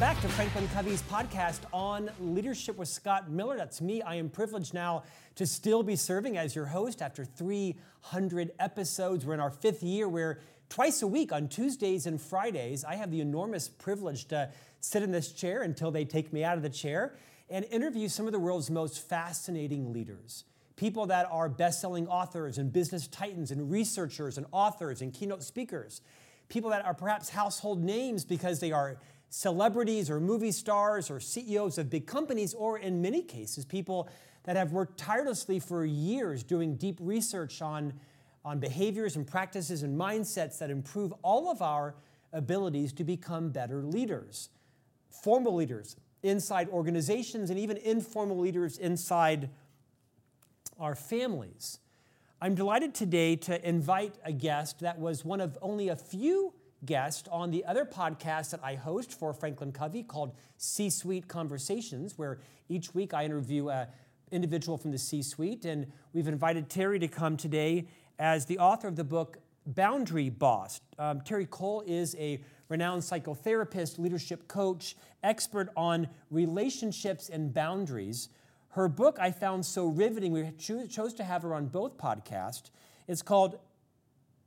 Welcome back to Franklin Covey's podcast on leadership with Scott Miller. That's me. I am privileged now to still be serving as your host after 300 episodes. We're in our fifth year where twice a week on Tuesdays and Fridays, I have the enormous privilege to sit in this chair until they take me out of the chair and interview some of the world's most fascinating leaders. People that are best-selling authors and business titans and researchers and authors and keynote speakers. People that are perhaps household names because they are celebrities or movie stars or CEOs of big companies, or in many cases, people that have worked tirelessly for years doing deep research on behaviors and practices and mindsets that improve all of our abilities to become better leaders. Formal leaders inside organizations and even informal leaders inside our families. I'm delighted today to invite a guest that was one of only a few guest on the other podcast that I host for Franklin Covey called C-Suite Conversations, where each week I interview an individual from the C-Suite, and we've invited Terri to come today as the author of the book Boundary Boss. Terri Cole is a renowned psychotherapist, leadership coach, expert on relationships and boundaries. Her book I found so riveting, we chose to have her on both podcasts. It's called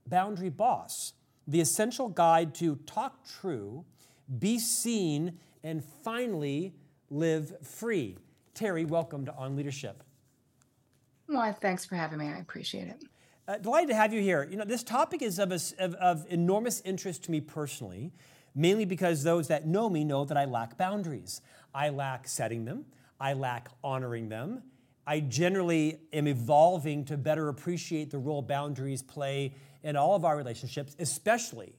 Boundary Boss: The Essential Guide to Talk True, Be Seen, and Finally Live Free. Terri, welcome to On Leadership. Well, thanks for having me. I appreciate it. Delighted to have you here. You know, this topic is of enormous interest to me personally, mainly because those that know me know that I lack boundaries. I lack setting them. I lack honoring them. I generally am evolving to better appreciate the role boundaries play in all of our relationships, especially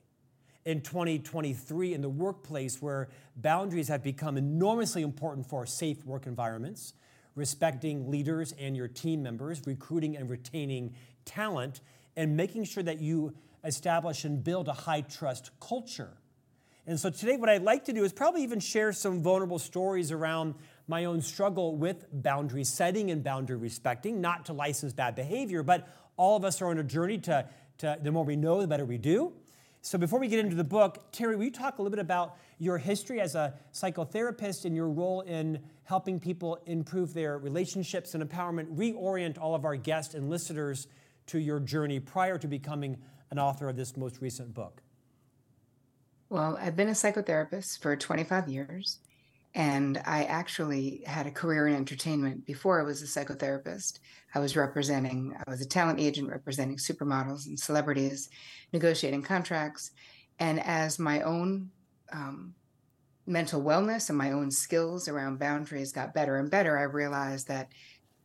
in 2023 in the workplace, where boundaries have become enormously important for safe work environments, respecting leaders and your team members, recruiting and retaining talent, and making sure that you establish and build a high trust culture. And so today what I'd like to do is probably even share some vulnerable stories around my own struggle with boundary setting and boundary respecting, not to license bad behavior, but all of us are on a journey to the more we know, the better we do. So before we get into the book, Terri, will you talk a little bit about your history as a psychotherapist and your role in helping people improve their relationships and empowerment, reorient all of our guests and listeners to your journey prior to becoming an author of this most recent book? Well, I've been a psychotherapist for 25 years, and I actually had a career in entertainment before I was a psychotherapist. I was a talent agent representing supermodels and celebrities, negotiating contracts. And as my own mental wellness and my own skills around boundaries got better and better, I realized that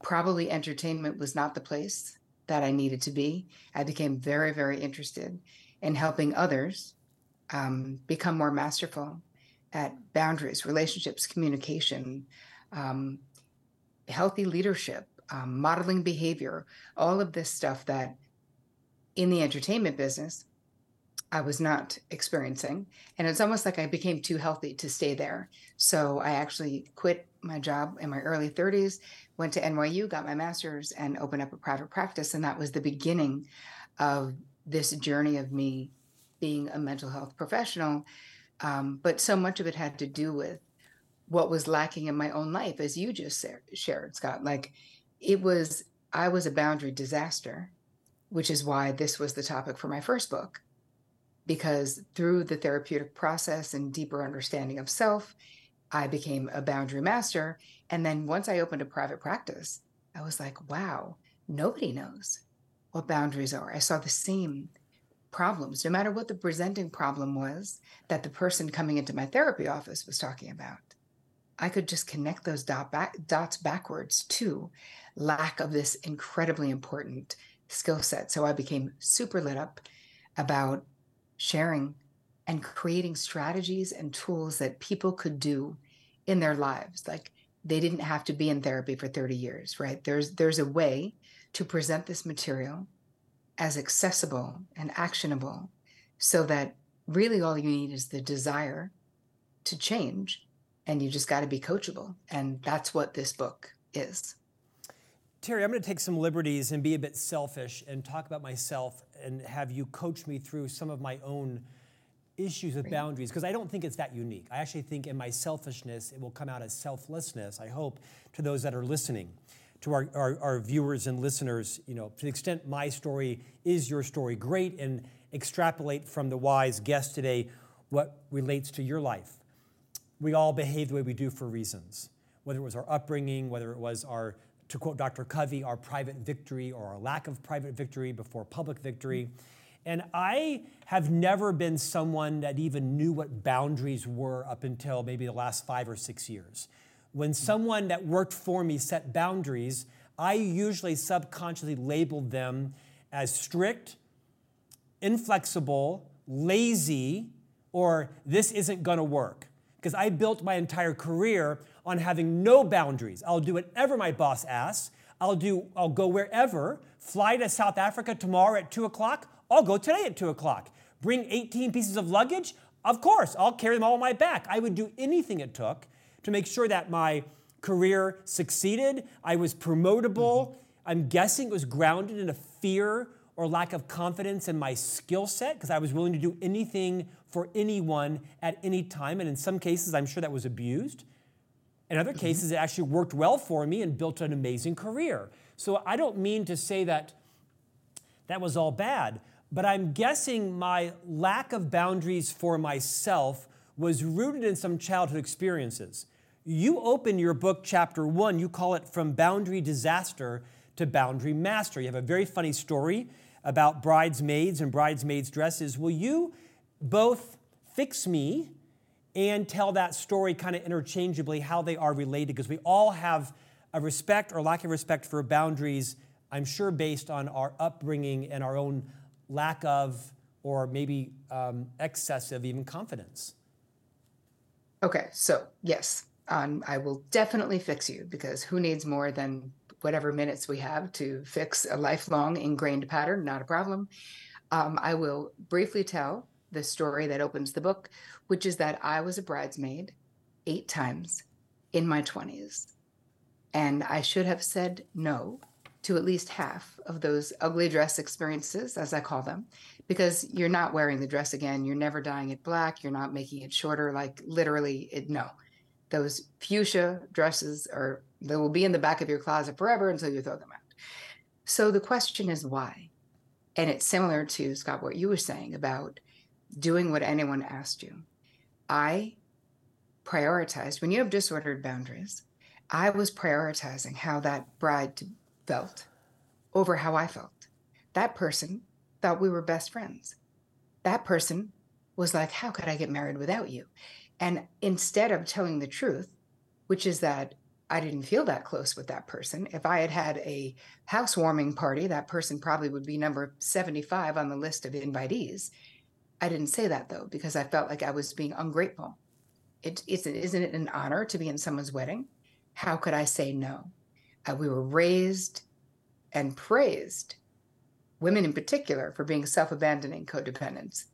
probably entertainment was not the place that I needed to be. I became very, very interested in helping others become more masterful at boundaries, relationships, communication, healthy leadership, modeling behavior, all of this stuff that in the entertainment business, I was not experiencing. And it's almost like I became too healthy to stay there. So I actually quit my job in my early 30s, went to NYU, got my master's, and opened up a private practice. And that was the beginning of this journey of me being a mental health professional. But so much of it had to do with what was lacking in my own life, as you just shared, Scott. Like, I was a boundary disaster, which is why this was the topic for my first book, because through the therapeutic process and deeper understanding of self, I became a boundary master. And then once I opened a private practice, I was like, wow, nobody knows what boundaries are. I saw the same problems, no matter what the presenting problem was that the person coming into my therapy office was talking about. I could just connect those dots backwards to lack of this incredibly important skill set. So I became super lit up about sharing and creating strategies and tools that people could do in their lives. Like, they didn't have to be in therapy for 30 years, right? There's a way to present this material as accessible and actionable so that really all you need is the desire to change, and you just got to be coachable. And that's what this book is. Terri, I'm going to take some liberties and be a bit selfish and talk about myself and have you coach me through some of my own issues with boundaries, because I don't think it's that unique. I actually think in my selfishness, it will come out as selflessness, I hope, to those that are listening, to our viewers and listeners. You know, to the extent my story is your story, great, and extrapolate from the wise guest today what relates to your life. We all behave the way we do for reasons, whether it was our upbringing, whether it was our, to quote Dr. Covey, our private victory or our lack of private victory before public victory. And I have never been someone that even knew what boundaries were up until maybe the last 5 or 6 years. When someone that worked for me set boundaries, I usually subconsciously labeled them as strict, inflexible, lazy, or this isn't gonna work. Because I built my entire career on having no boundaries. I'll do whatever my boss asks. I'll go wherever, fly to South Africa tomorrow at 2:00. I'll go today at 2:00. Bring 18 pieces of luggage? Of course, I'll carry them all on my back. I would do anything it took to make sure that my career succeeded. I was promotable. I'm guessing it was grounded in a fear or lack of confidence in my skill set, because I was willing to do anything for anyone at any time. And in some cases, I'm sure that was abused. In other cases, it actually worked well for me and built an amazing career. So I don't mean to say that that was all bad, but I'm guessing my lack of boundaries for myself was rooted in some childhood experiences. You open your book, chapter 1, you call it From Boundary Disaster to Boundary Master. You have a very funny story about bridesmaids and bridesmaids' dresses. Will you both fix me and tell that story kind of interchangeably, how they are related? Because we all have a respect or lack of respect for boundaries, I'm sure, based on our upbringing and our own lack of, or maybe excessive even, confidence. Okay, so yes, I will definitely fix you, because who needs more than whatever minutes we have to fix a lifelong ingrained pattern? Not a problem. I will briefly tell the story that opens the book, which is that I was a bridesmaid 8 times in my 20s, and I should have said no to at least half of those ugly dress experiences, as I call them, because you're not wearing the dress again. You're never dyeing it black. You're not making it shorter. Like, literally, no. Those fuchsia dresses they will be in the back of your closet forever until you throw them out. So the question is why? And it's similar to, Scott, what you were saying about doing what anyone asked you. I prioritized, when you have disordered boundaries, I was prioritizing how that bride felt over how I felt. That person thought we were best friends. That person was like, how could I get married without you? And instead of telling the truth, which is that I didn't feel that close with that person. If I had had a housewarming party, that person probably would be number 75 on the list of invitees. I didn't say that, though, because I felt like I was being ungrateful. Isn't it an honor to be in someone's wedding? How could I say no? We were raised and praised, women in particular, for being self-abandoning codependents.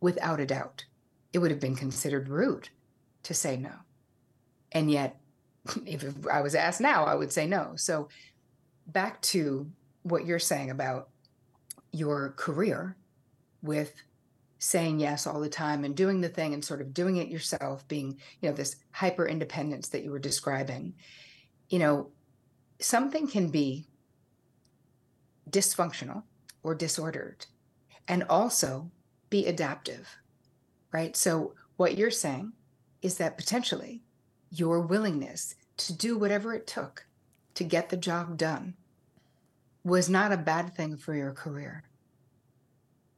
Without a doubt, it would have been considered rude to say no. And yet, if I was asked now, I would say no. So back to what you're saying about your career with saying yes all the time and doing the thing and sort of doing it yourself, being, this hyper independence that you were describing, something can be dysfunctional or disordered and also be adaptive, right? So what you're saying is that potentially your willingness to do whatever it took to get the job done was not a bad thing for your career,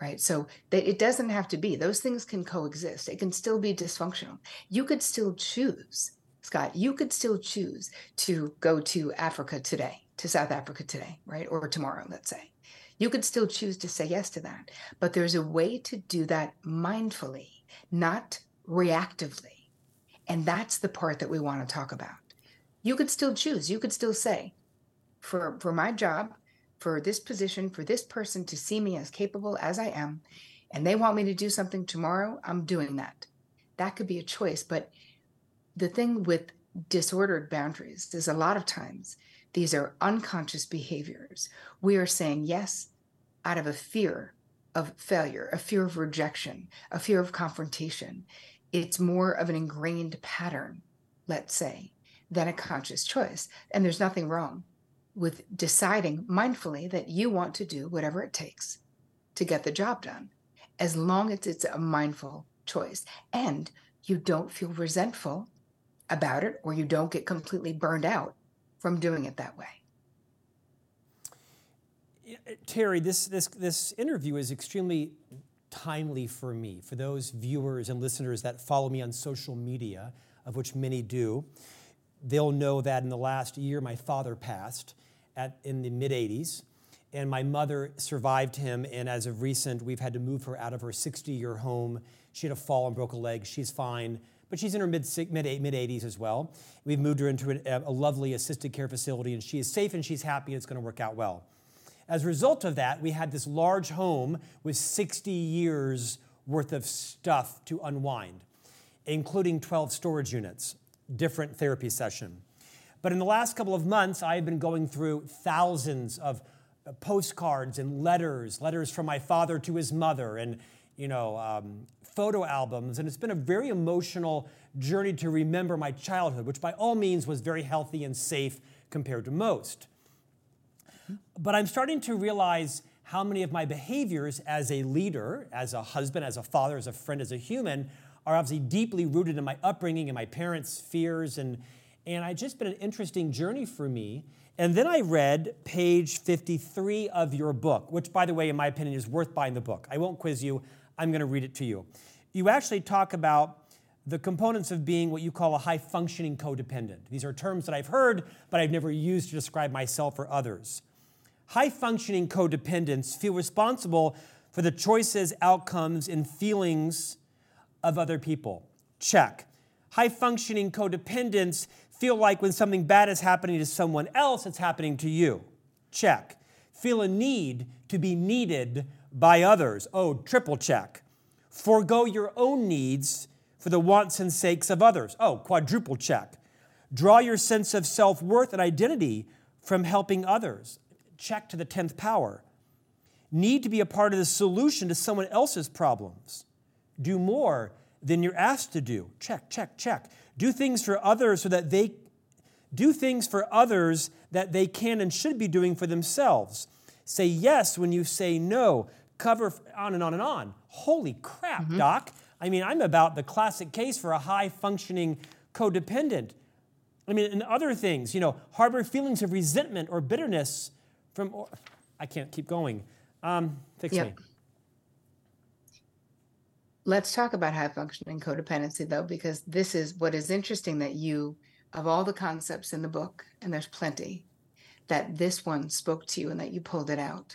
right? So that it doesn't have to be. Those things can coexist. It can still be dysfunctional. You could still choose, Scott, to go to Africa today, to South Africa today, right? Or tomorrow, let's say. You could still choose to say yes to that. But there's a way to do that mindfully, not reactively. And that's the part that we want to talk about. You could still choose. You could still say, for my job, for this position, for this person to see me as capable as I am, and they want me to do something tomorrow, I'm doing that. That could be a choice. But the thing with disordered boundaries is a lot of times these are unconscious behaviors. We are saying yes out of a fear of failure, a fear of rejection, a fear of confrontation. It's more of an ingrained pattern, let's say, than a conscious choice. And there's nothing wrong with deciding mindfully that you want to do whatever it takes to get the job done, as long as it's a mindful choice and you don't feel resentful about it, or you don't get completely burned out from doing it that way. Terri, this interview is extremely timely for me, for those viewers and listeners that follow me on social media, of which many do. They'll know that in the last year, my father passed in the mid-'80s, and my mother survived him, and as of recent, we've had to move her out of her 60-year home. She had a fall and broke a leg. She's fine, but she's in her mid-'80s as well. We've moved her into a lovely assisted care facility, and she is safe, and she's happy, and it's going to work out well. As a result of that, we had this large home with 60 years worth of stuff to unwind, including 12 storage units, different therapy session. But in the last couple of months, I've been going through thousands of postcards and letters from my father to his mother, and photo albums, and it's been a very emotional journey to remember my childhood, which by all means was very healthy and safe compared to most. But I'm starting to realize how many of my behaviors as a leader, as a husband, as a father, as a friend, as a human, are obviously deeply rooted in my upbringing and my parents' fears. And it's just been an interesting journey for me. And then I read page 53 of your book, which, by the way, in my opinion, is worth buying the book. I won't quiz you. I'm going to read it to you. You actually talk about the components of being what you call a high-functioning codependent. These are terms that I've heard, but I've never used to describe myself or others. High-functioning codependents feel responsible for the choices, outcomes, and feelings of other people. Check. High-functioning codependents feel like when something bad is happening to someone else, it's happening to you. Check. Feel a need to be needed by others. Oh, triple check. Forgo your own needs for the wants and sakes of others. Oh, quadruple check. Draw your sense of self-worth and identity from helping others. Check to the 10th power. Need to be a part of the solution to someone else's problems. Do more than you're asked to do. Check, check, check. Do things for others that they can and should be doing for themselves. Say yes when you say no. Cover on and on and on. Holy crap, Doc. I mean, I'm about the classic case for a high-functioning codependent. I mean, and other things, harbor feelings of resentment or bitterness I can't keep going. Fix me. Let's talk about high-functioning codependency, though, because this is what is interesting, that you, of all the concepts in the book, and there's plenty, that this one spoke to you and that you pulled it out.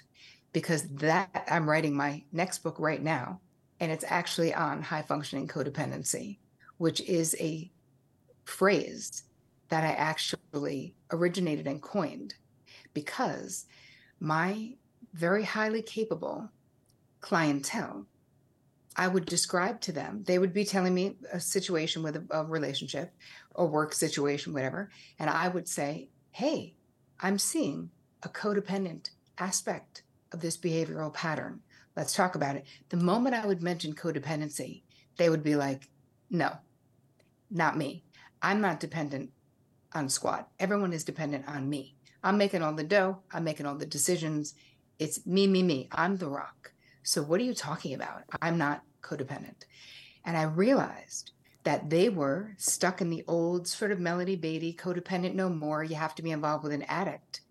Because that, I'm writing my next book right now, and it's actually on high-functioning codependency, which is a phrase that I actually originated and coined, because my very highly capable clientele, I would describe to them, they would be telling me a situation with a relationship or work situation, whatever, and I would say, hey, I'm seeing a codependent aspect of this behavioral pattern. Let's talk about it. The moment I would mention codependency, they would be like, no, not me. I'm not dependent on squat. Everyone is dependent on me. I'm making all the dough. I'm making all the decisions. It's me, me, me. I'm the rock. So what are you talking about? I'm not codependent. And I realized that they were stuck in the old sort of Melody Beatty, codependent no more, you have to be involved with an addict,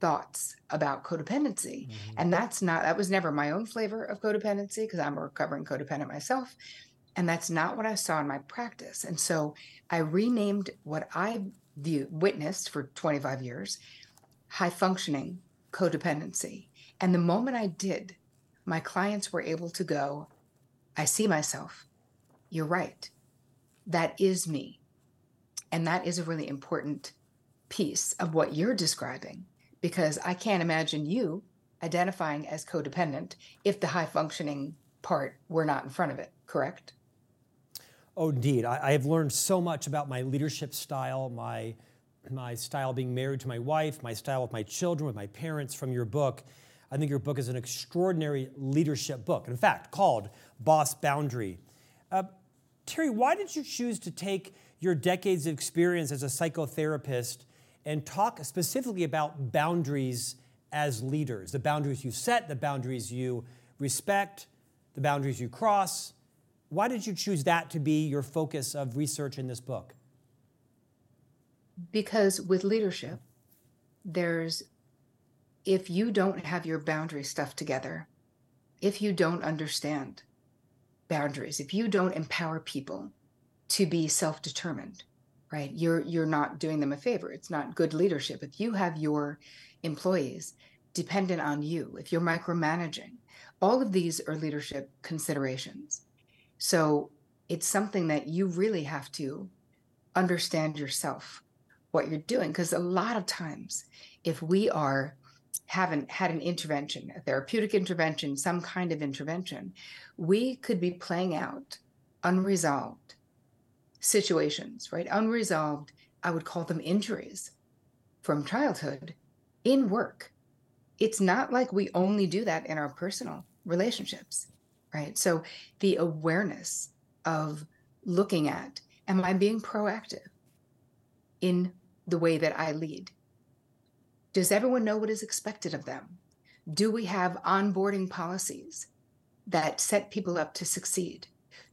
thoughts about codependency. Mm-hmm. And that was never my own flavor of codependency, because I'm a recovering codependent myself. And that's not what I saw in my practice. And so I renamed what I witnessed for 25 years, high-functioning codependency. And the moment I did, my clients were able to go, I see myself. You're right. That is me. And that is a really important piece of what you're describing, because I can't imagine you identifying as codependent if the high-functioning part were not in front of it, correct? Oh, indeed. I have learned so much about my leadership style, my style being married to my wife, my style with my children, with my parents, from your book. I think your book is an extraordinary leadership book, in fact, called Boss Boundary. Terri, why did you choose to take your decades of experience as a psychotherapist and talk specifically about boundaries as leaders, the boundaries you set, the boundaries you respect, the boundaries you cross? Why did you choose that to be your focus of research in this book? Because with leadership, if you don't have your boundary stuff together, if you don't understand boundaries, if you don't empower people to be self-determined, right? You're not doing them a favor. It's not good leadership. If you have your employees dependent on you, if you're micromanaging, all of these are leadership considerations. So it's something that you really have to understand yourself, what you're doing. Because a lot of times, if we haven't had an intervention, a therapeutic intervention, some kind of intervention, we could be playing out unresolved situations, right? Unresolved, I would call them injuries from childhood in work. It's not like we only do that in our personal relationships, right? So the awareness of looking at, am I being proactive in the way that I lead? Does everyone know what is expected of them? Do we have onboarding policies that set people up to succeed?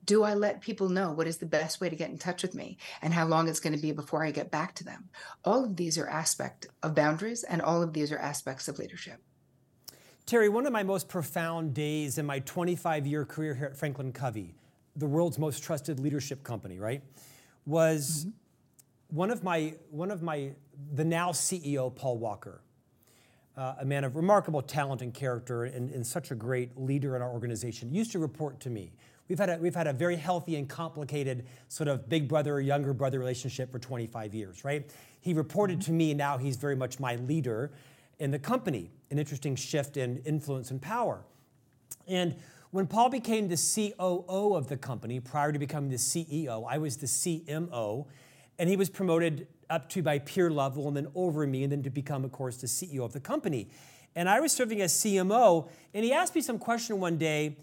Do I let people know what is the best way to get in touch with me and how long it's going to be before I get back to them? All of these are aspects of boundaries, and all of these are aspects of leadership. Terri, one of my most profound days in my 25-year career here at Franklin Covey, the world's most trusted leadership company, right, was the now CEO, Paul Walker, a man of remarkable talent and character and such a great leader in our organization, used to report to me. We've had a very healthy and complicated sort of big brother, younger brother relationship for 25 years, right? He reported to me, now he's very much my leader in the company, an interesting shift in influence and power. And when Paul became the COO of the company, prior to becoming the CEO, I was the CMO, and he was promoted up to by peer level and then over me, and then to become, of course, the CEO of the company. And I was serving as CMO, and he asked me some question one day,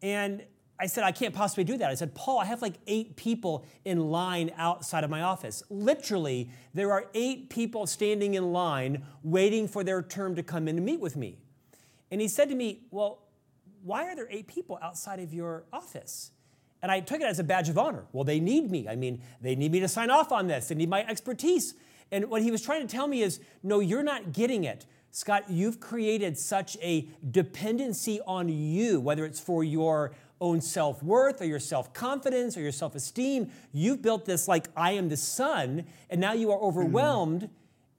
and I said, I can't possibly do that. I said, Paul, I have like 8 people in line outside of my office. Literally, there are 8 people standing in line waiting for their turn to come in and meet with me. And he said to me, well, why are there 8 people outside of your office? And I took it as a badge of honor. Well, they need me. I mean, they need me to sign off on this. They need my expertise. And what he was trying to tell me is, no, you're not getting it. Scott, you've created such a dependency on you, whether it's for your own self-worth or your self-confidence or your self-esteem. You've built this like, I am the sun, and now you are overwhelmed,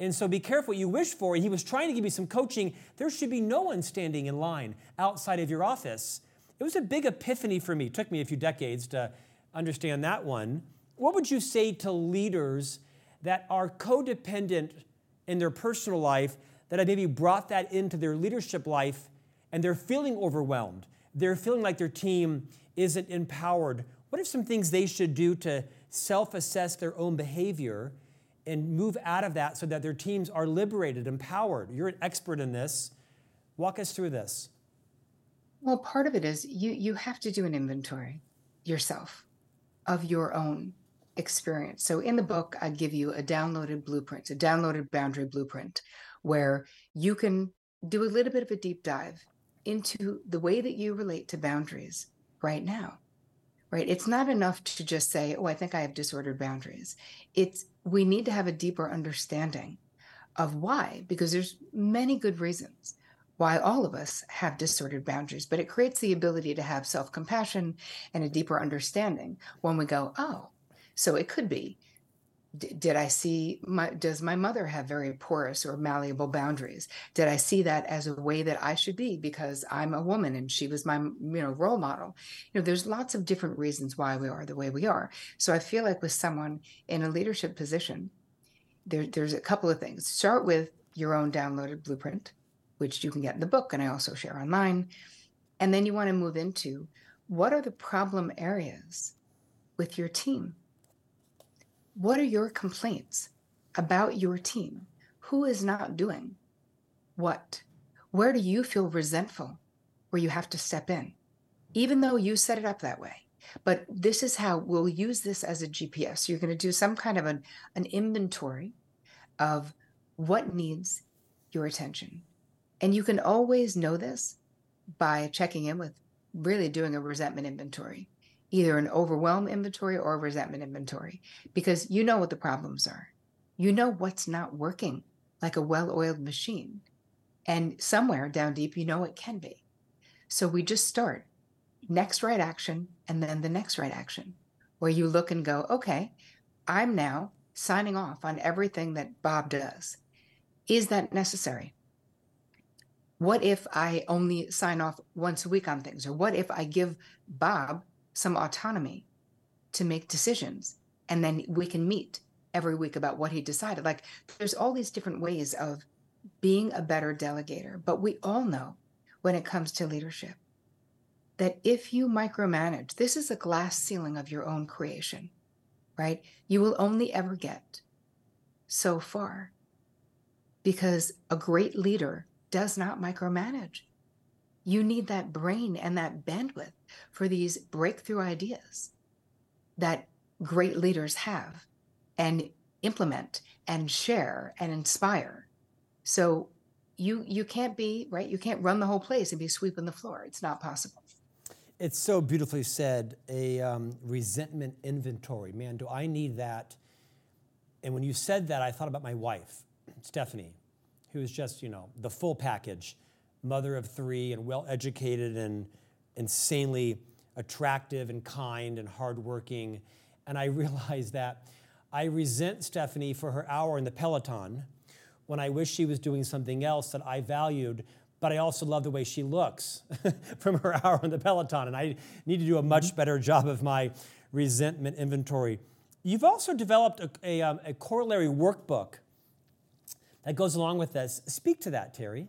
and so be careful what you wish for. And he was trying to give me some coaching. There should be no one standing in line outside of your office. It was a big epiphany for me. It took me a few decades to understand that one. What would you say to leaders that are codependent in their personal life, that have maybe brought that into their leadership life, and they're feeling overwhelmed? They're feeling like their team isn't empowered. What are some things they should do to self-assess their own behavior and move out of that so that their teams are liberated, empowered? You're an expert in this. Walk us through this. Well, part of it is you have to do an inventory yourself of your own experience. So in the book, I give you a downloaded blueprint, a downloaded boundary blueprint, where you can do a little bit of a deep dive into the way that you relate to boundaries right now, right? It's not enough to just say, oh, I think I have disordered boundaries. We need to have a deeper understanding of why, because there's many good reasons why all of us have disordered boundaries, but it creates the ability to have self-compassion and a deeper understanding when we go, oh, so it could be, does my mother have very porous or malleable boundaries? Did I see that as a way that I should be because I'm a woman and she was my, role model? There's lots of different reasons why we are the way we are. So I feel like with someone in a leadership position, there's a couple of things. Start with your own downloaded blueprint, which you can get in the book and I also share online. And then you want to move into, what are the problem areas with your team? What are your complaints about your team? Who is not doing what? Where do you feel resentful where you have to step in, even though you set it up that way? But this is how we'll use this as a GPS. You're going to do some kind of an inventory of what needs your attention. And you can always know this by checking in with really doing a resentment inventory, either an overwhelm inventory or a resentment inventory, because you know what the problems are. You know what's not working like a well-oiled machine. And somewhere down deep, you know it can be. So we just start next right action and then the next right action, where you look and go, okay, I'm now signing off on everything that Bob does. Is that necessary? What if I only sign off once a week on things? Or what if I give Bob some autonomy to make decisions and then we can meet every week about what he decided? Like, there's all these different ways of being a better delegator. But we all know when it comes to leadership that if you micromanage, this is a glass ceiling of your own creation, right? You will only ever get so far, because a great leader does not micromanage. You need that brain and that bandwidth for these breakthrough ideas that great leaders have and implement and share and inspire. So you can't be, right? You can't run the whole place and be sweeping the floor. It's not possible. It's so beautifully said, a resentment inventory. Man, do I need that? And when you said that, I thought about my wife, Stephanie, who is just, the full package, mother of three and well-educated and insanely attractive and kind and hardworking. And I realized that I resent Stephanie for her hour in the Peloton, when I wish she was doing something else that I valued, but I also love the way she looks from her hour on the Peloton, and I need to do a much better job of my resentment inventory. You've also developed a corollary workbook that goes along with this. Speak to that, Terri.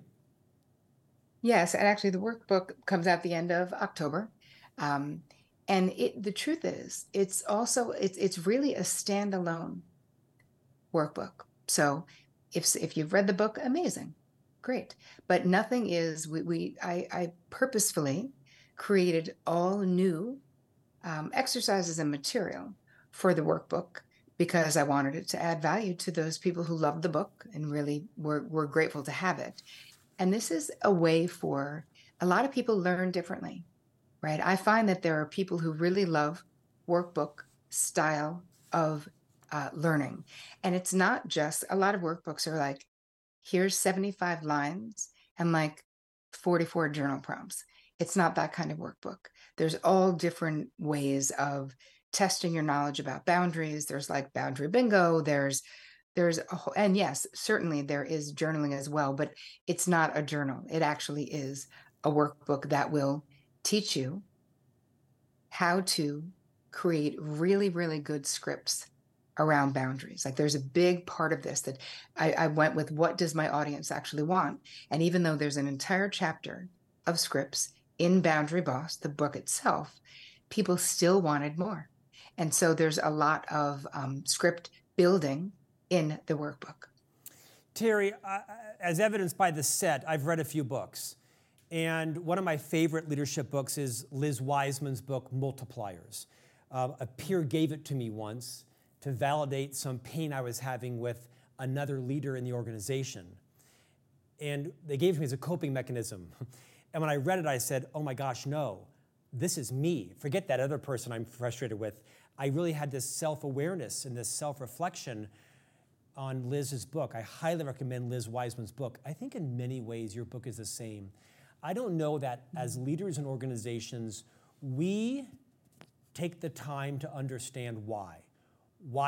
Yes, and actually the workbook comes out the end of October. And the truth is, it's really a standalone workbook. So If you've read the book, amazing, great. But nothing is, I purposefully created all new exercises and material for the workbook because I wanted it to add value to those people who loved the book and really were grateful to have it. And this is a way for a lot of people learn differently, right? I find that there are people who really love workbook style of learning. And it's not just, a lot of workbooks are like, here's 75 lines and like 44 journal prompts. It's not that kind of workbook. There's all different ways of testing your knowledge about boundaries. There's like boundary bingo. There's a whole, and yes, certainly there is journaling as well, but it's not a journal. It actually is a workbook that will teach you how to create really, really good scripts around boundaries. Like, there's a big part of this that I went with, what does my audience actually want? And even though there's an entire chapter of scripts in Boundary Boss, the book itself, people still wanted more. And so there's a lot of script building in the workbook. Terri, as evidenced by the set, I've read a few books. And one of my favorite leadership books is Liz Wiseman's book, Multipliers. A peer gave it to me once to validate some pain I was having with another leader in the organization. And they gave it to me as a coping mechanism. And when I read it, I said, oh my gosh, no, this is me. Forget that other person I'm frustrated with. I really had this self-awareness and this self-reflection on Liz's book. I highly recommend Liz Wiseman's book. I think in many ways, your book is the same. I don't know that as leaders in organizations, we take the time to understand why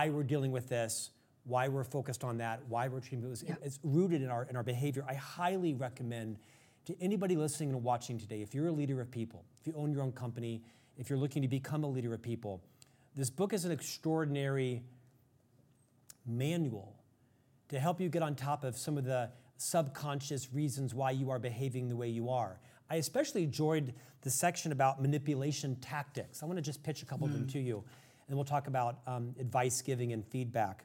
we're dealing with this, why we're focused on that, why we're treating it. It's rooted in our behavior. I highly recommend to anybody listening and watching today, if you're a leader of people, if you own your own company, if you're looking to become a leader of people, this book is an extraordinary manual to help you get on top of some of the subconscious reasons why you are behaving the way you are. I especially enjoyed the section about manipulation tactics. I want to just pitch a couple of them to you. And we'll talk about advice giving and feedback.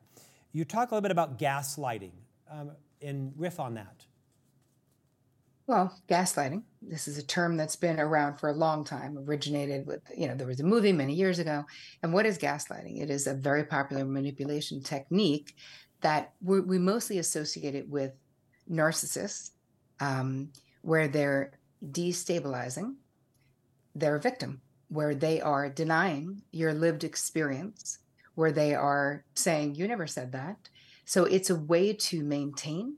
You talk a little bit about gaslighting and riff on that. Well, gaslighting. This is a term that's been around for a long time, originated with, there was a movie many years ago. And what is gaslighting? It is a very popular manipulation technique that we mostly associate it with narcissists, where they're destabilizing their victim, where they are denying your lived experience, where they are saying, you never said that. So it's a way to maintain,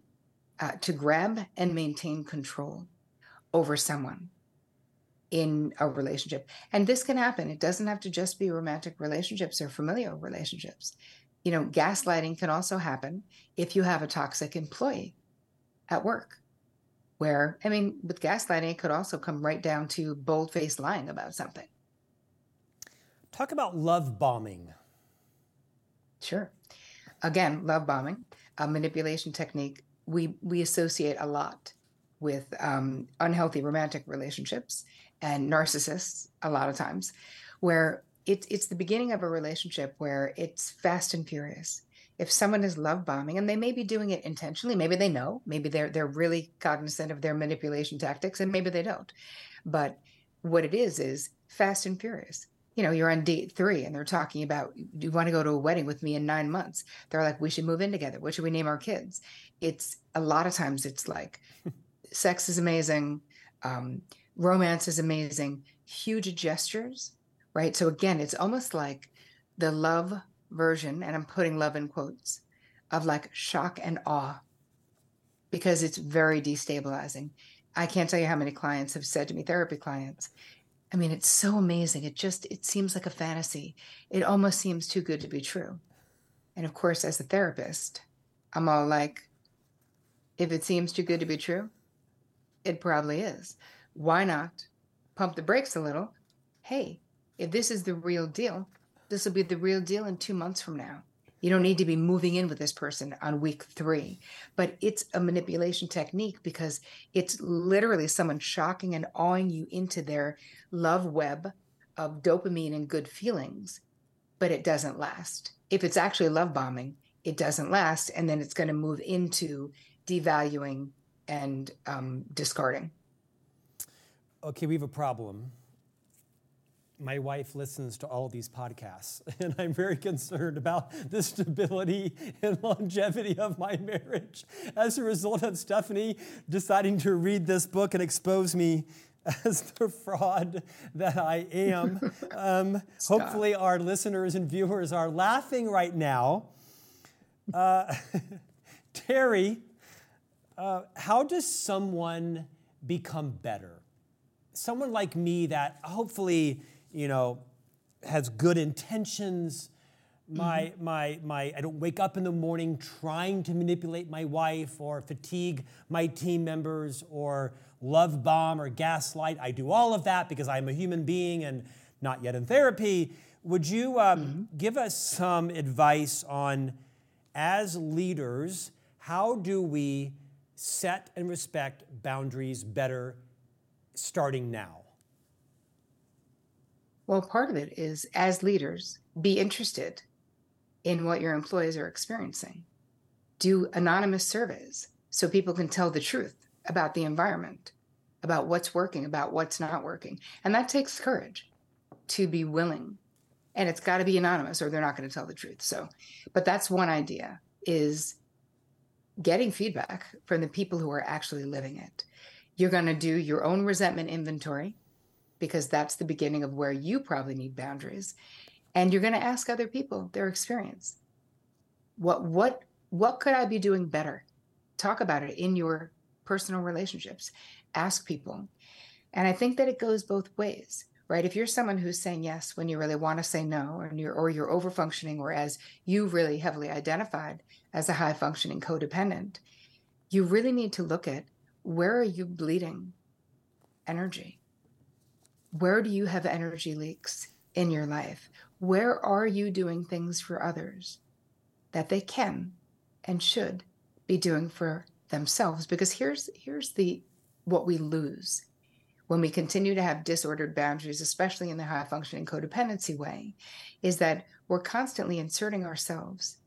to grab and maintain control over someone in a relationship. And this can happen. It doesn't have to just be romantic relationships or familial relationships. Gaslighting can also happen if you have a toxic employee at work, where, with gaslighting, it could also come right down to bold-faced lying about something. Talk about love bombing. Sure. Again, love bombing, a manipulation technique we associate a lot with unhealthy romantic relationships and narcissists a lot of times, where it's the beginning of a relationship where it's fast and furious. If someone is love bombing, and they may be doing it intentionally, maybe they know, maybe they're really cognizant of their manipulation tactics, and maybe they don't. But what it is fast and furious. You're on date 3 and they're talking about, do you want to go to a wedding with me in 9 months? They're like, we should move in together. What should we name our kids? It's a lot of times it's like, sex is amazing. Romance is amazing. Huge gestures, right? So again, it's almost like the love version, and I'm putting love in quotes, of like shock and awe, because it's very destabilizing. I can't tell you how many clients have said to me, therapy clients, it's so amazing. It seems like a fantasy. It almost seems too good to be true. And of course, as a therapist, I'm all like, if it seems too good to be true, it probably is. Why not pump the brakes a little? Hey, if this is the real deal, this will be the real deal in 2 months from now. You don't need to be moving in with this person on week 3. But it's a manipulation technique because it's literally someone shocking and awing you into their love web of dopamine and good feelings, but it doesn't last. If it's actually love bombing, it doesn't last, and then it's going to move into devaluing and discarding. Okay, we have a problem. My wife listens to all these podcasts, and I'm very concerned about the stability and longevity of my marriage as a result of Stephanie deciding to read this book and expose me as the fraud that I am. Hopefully our listeners and viewers are laughing right now. Terri, how does someone become better? Someone like me that hopefully has good intentions. I don't wake up in the morning trying to manipulate my wife or fatigue my team members or love bomb or gaslight. I do all of that because I'm a human being and not yet in therapy. Would you give us some advice on, as leaders, how do we set and respect boundaries better starting now? Well, part of it is, as leaders, be interested in what your employees are experiencing. Do anonymous surveys so people can tell the truth about the environment, about what's working, about what's not working. And that takes courage to be willing. And it's got to be anonymous or they're not going to tell the truth. So, but that's one idea, is getting feedback from the people who are actually living it. You're going to do your own resentment inventory, because that's the beginning of where you probably need boundaries. And you're going to ask other people their experience. What could I be doing better? Talk about it in your personal relationships. Ask people. And I think that it goes both ways, right? If you're someone who's saying yes when you really want to say no, or you're overfunctioning, or as you really heavily identified as a high-functioning codependent, you really need to look at, where are you bleeding energy? Where do you have energy leaks in your life? Where are you doing things for others that they can and should be doing for themselves? Because here's what we lose when we continue to have disordered boundaries, especially in the high-functioning codependency way, is that we're constantly inserting ourselves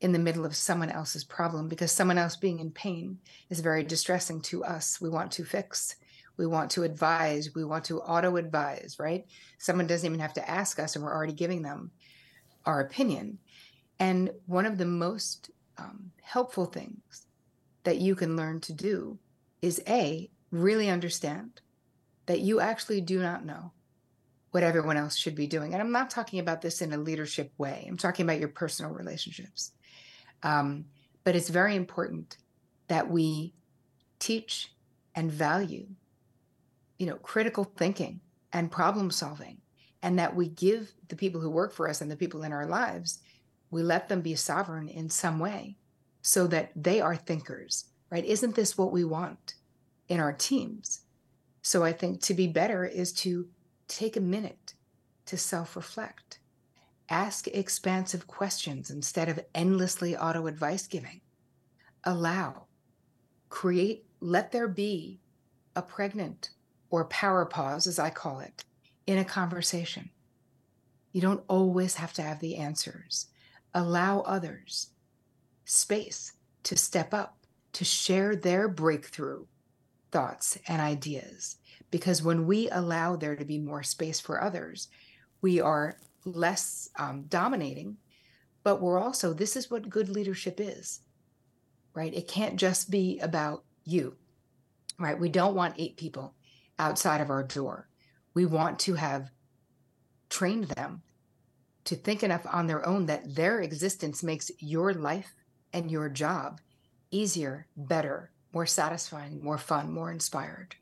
in the middle of someone else's problem, because someone else being in pain is very distressing to us. We want to fix, we want to advise, we want to auto-advise, right? Someone doesn't even have to ask us and we're already giving them our opinion. And one of the most helpful things that you can learn to do is A, really understand that you actually do not know what everyone else should be doing. And I'm not talking about this in a leadership way. I'm talking about your personal relationships. But it's very important that we teach and value, critical thinking and problem solving, and that we give the people who work for us and the people in our lives, we let them be sovereign in some way so that they are thinkers, right? Isn't this what we want in our teams? So I think to be better is to take a minute to self-reflect. Ask expansive questions instead of endlessly auto-advice giving. Allow, create, let there be a pregnant or power pause, as I call it, in a conversation. You don't always have to have the answers. Allow others space to step up, to share their breakthrough thoughts and ideas. Because when we allow there to be more space for others, we are less dominating, but we're also, this is what good leadership is, right? It can't just be about you, right? We don't want 8 people outside of our door. We want to have trained them to think enough on their own that their existence makes your life and your job easier, better, more satisfying, more fun, more inspired.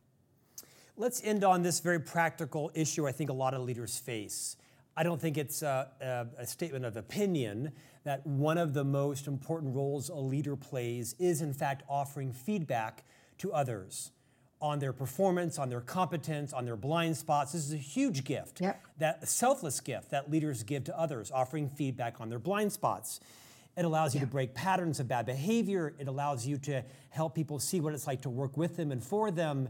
Let's end on this very practical issue I think a lot of leaders face. I don't think it's a statement of opinion that one of the most important roles a leader plays is, in fact, offering feedback to others on their performance, on their competence, on their blind spots. This is a huge gift, that selfless gift that leaders give to others, offering feedback on their blind spots. It allows you to break patterns of bad behavior. It allows you to help people see what it's like to work with them and for them,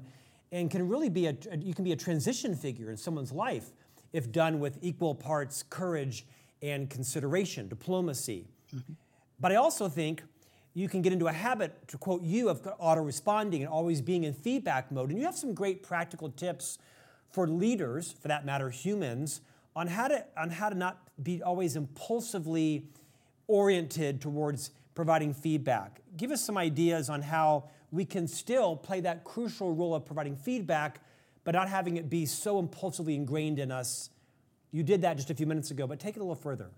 and can really be you can be a transition figure in someone's life if done with equal parts courage and consideration, diplomacy. Mm-hmm. But I also think you can get into a habit, to quote you, of auto-responding and always being in feedback mode. And you have some great practical tips for leaders, for that matter, humans, on how to not be always impulsively oriented towards providing feedback. Give us some ideas on how we can still play that crucial role of providing feedback, but not having it be so impulsively ingrained in us. You did that just a few minutes ago, but take it a little further.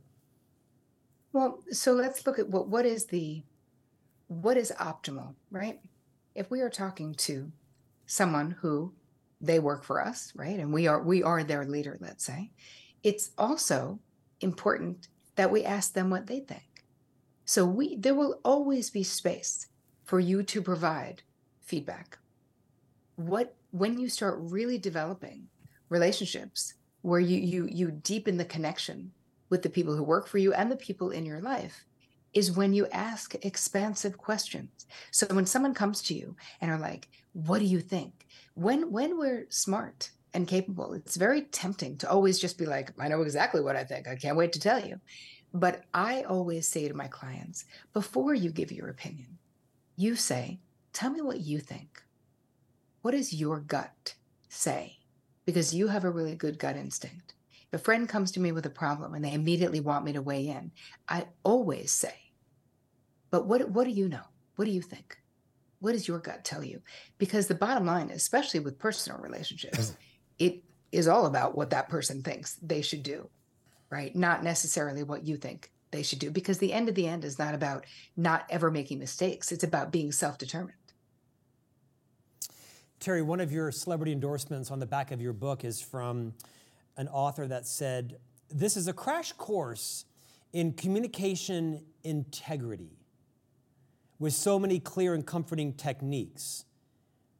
Well, so let's look at what is optimal, right? If we are talking to someone who they work for us, right? And we are their leader, let's say, it's also important that we ask them what they think. So there will always be space for you to provide feedback. When you start really developing relationships where you deepen the connection with the people who work for you and the people in your life, is when you ask expansive questions. So when someone comes to you and are like, "What do you think?" When we're smart and capable, it's very tempting to always just be like, "I know exactly what I think. I can't wait to tell you." But I always say to my clients, before you give your opinion, you say, "Tell me what you think. What does your gut say?" Because you have a really good gut instinct. If a friend comes to me with a problem and they immediately want me to weigh in, I always say, "But what do you know? What do you think? What does your gut tell you?" Because the bottom line, especially with personal relationships, it is all about what that person thinks they should do, right? Not necessarily what you think they should do, because the end is not about not ever making mistakes. It's about being self-determined. Terri, one of your celebrity endorsements on the back of your book is from an author that said, "This is a crash course in communication integrity with so many clear and comforting techniques."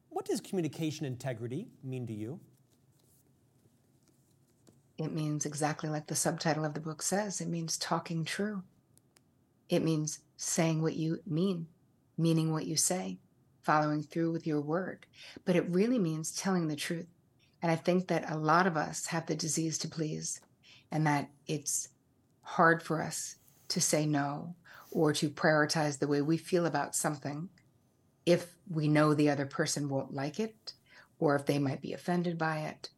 What does communication integrity mean to you? It means exactly like the subtitle of the book says. It means talking true. It means saying what you mean, meaning what you say, following through with your word. But it really means telling the truth. And I think that a lot of us have the disease to please, and that it's hard for us to say no, or to prioritize the way we feel about something if we know the other person won't like it or if they might be offended by it.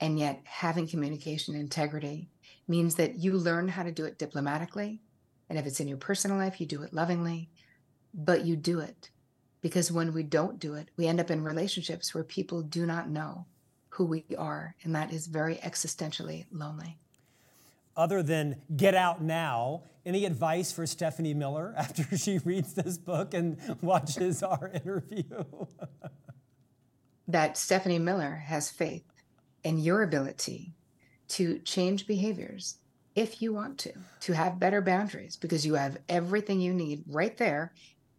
And yet having communication integrity means that you learn how to do it diplomatically. And if it's in your personal life, you do it lovingly, but you do it. Because when we don't do it, we end up in relationships where people do not know who we are. And that is very existentially lonely. Other than Get Out Now, any advice for Stephanie Miller after she reads this book and watches our interview? That Stephanie Miller has faith in your ability to change behaviors if you want to have better boundaries, because you have everything you need right there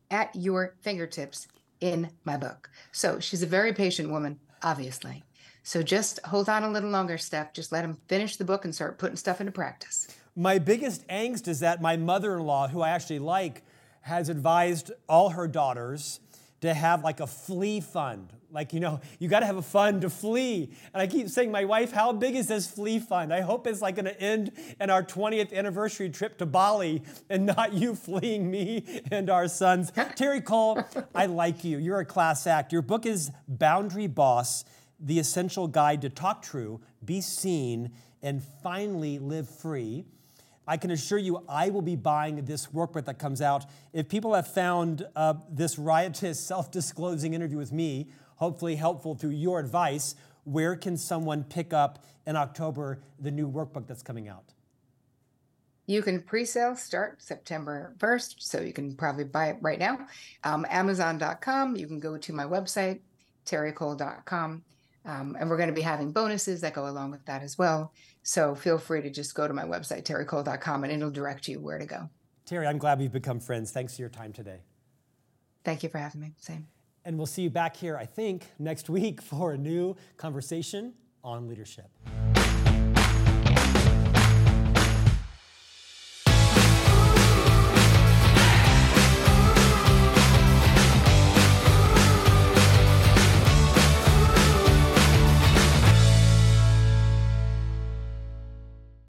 at your fingertips in my book. So she's a very patient woman, obviously. So just hold on a little longer, Steph. Just let him finish the book and start putting stuff into practice. My biggest angst is that my mother-in-law, who I actually like, has advised all her daughters to have like a flea fund. Like, you know, you got to have a fund to flee. And I keep saying, my wife, how big is this flea fund? I hope it's like going to end in our 20th anniversary trip to Bali and not you fleeing me and our sons. Terri Cole, I like you. You're a class act. Your book is Boundary Boss: The Essential Guide to Talk True, Be Seen, and Finally Live Free. I can assure you I will be buying this workbook that comes out. If people have found this riotous, self-disclosing interview with me hopefully helpful through your advice, where can someone pick up in October the new workbook that's coming out? You can pre-sale start September 1st, so you can probably buy it right now. Amazon.com, you can go to my website, TerriCole.com. And we're going to be having bonuses that go along with that as well. So feel free to just go to my website, TerriCole.com, and it'll direct you where to go. Terri, I'm glad we've become friends. Thanks for your time today. Thank you for having me. Same. And we'll see you back here, I think, next week for a new conversation on leadership.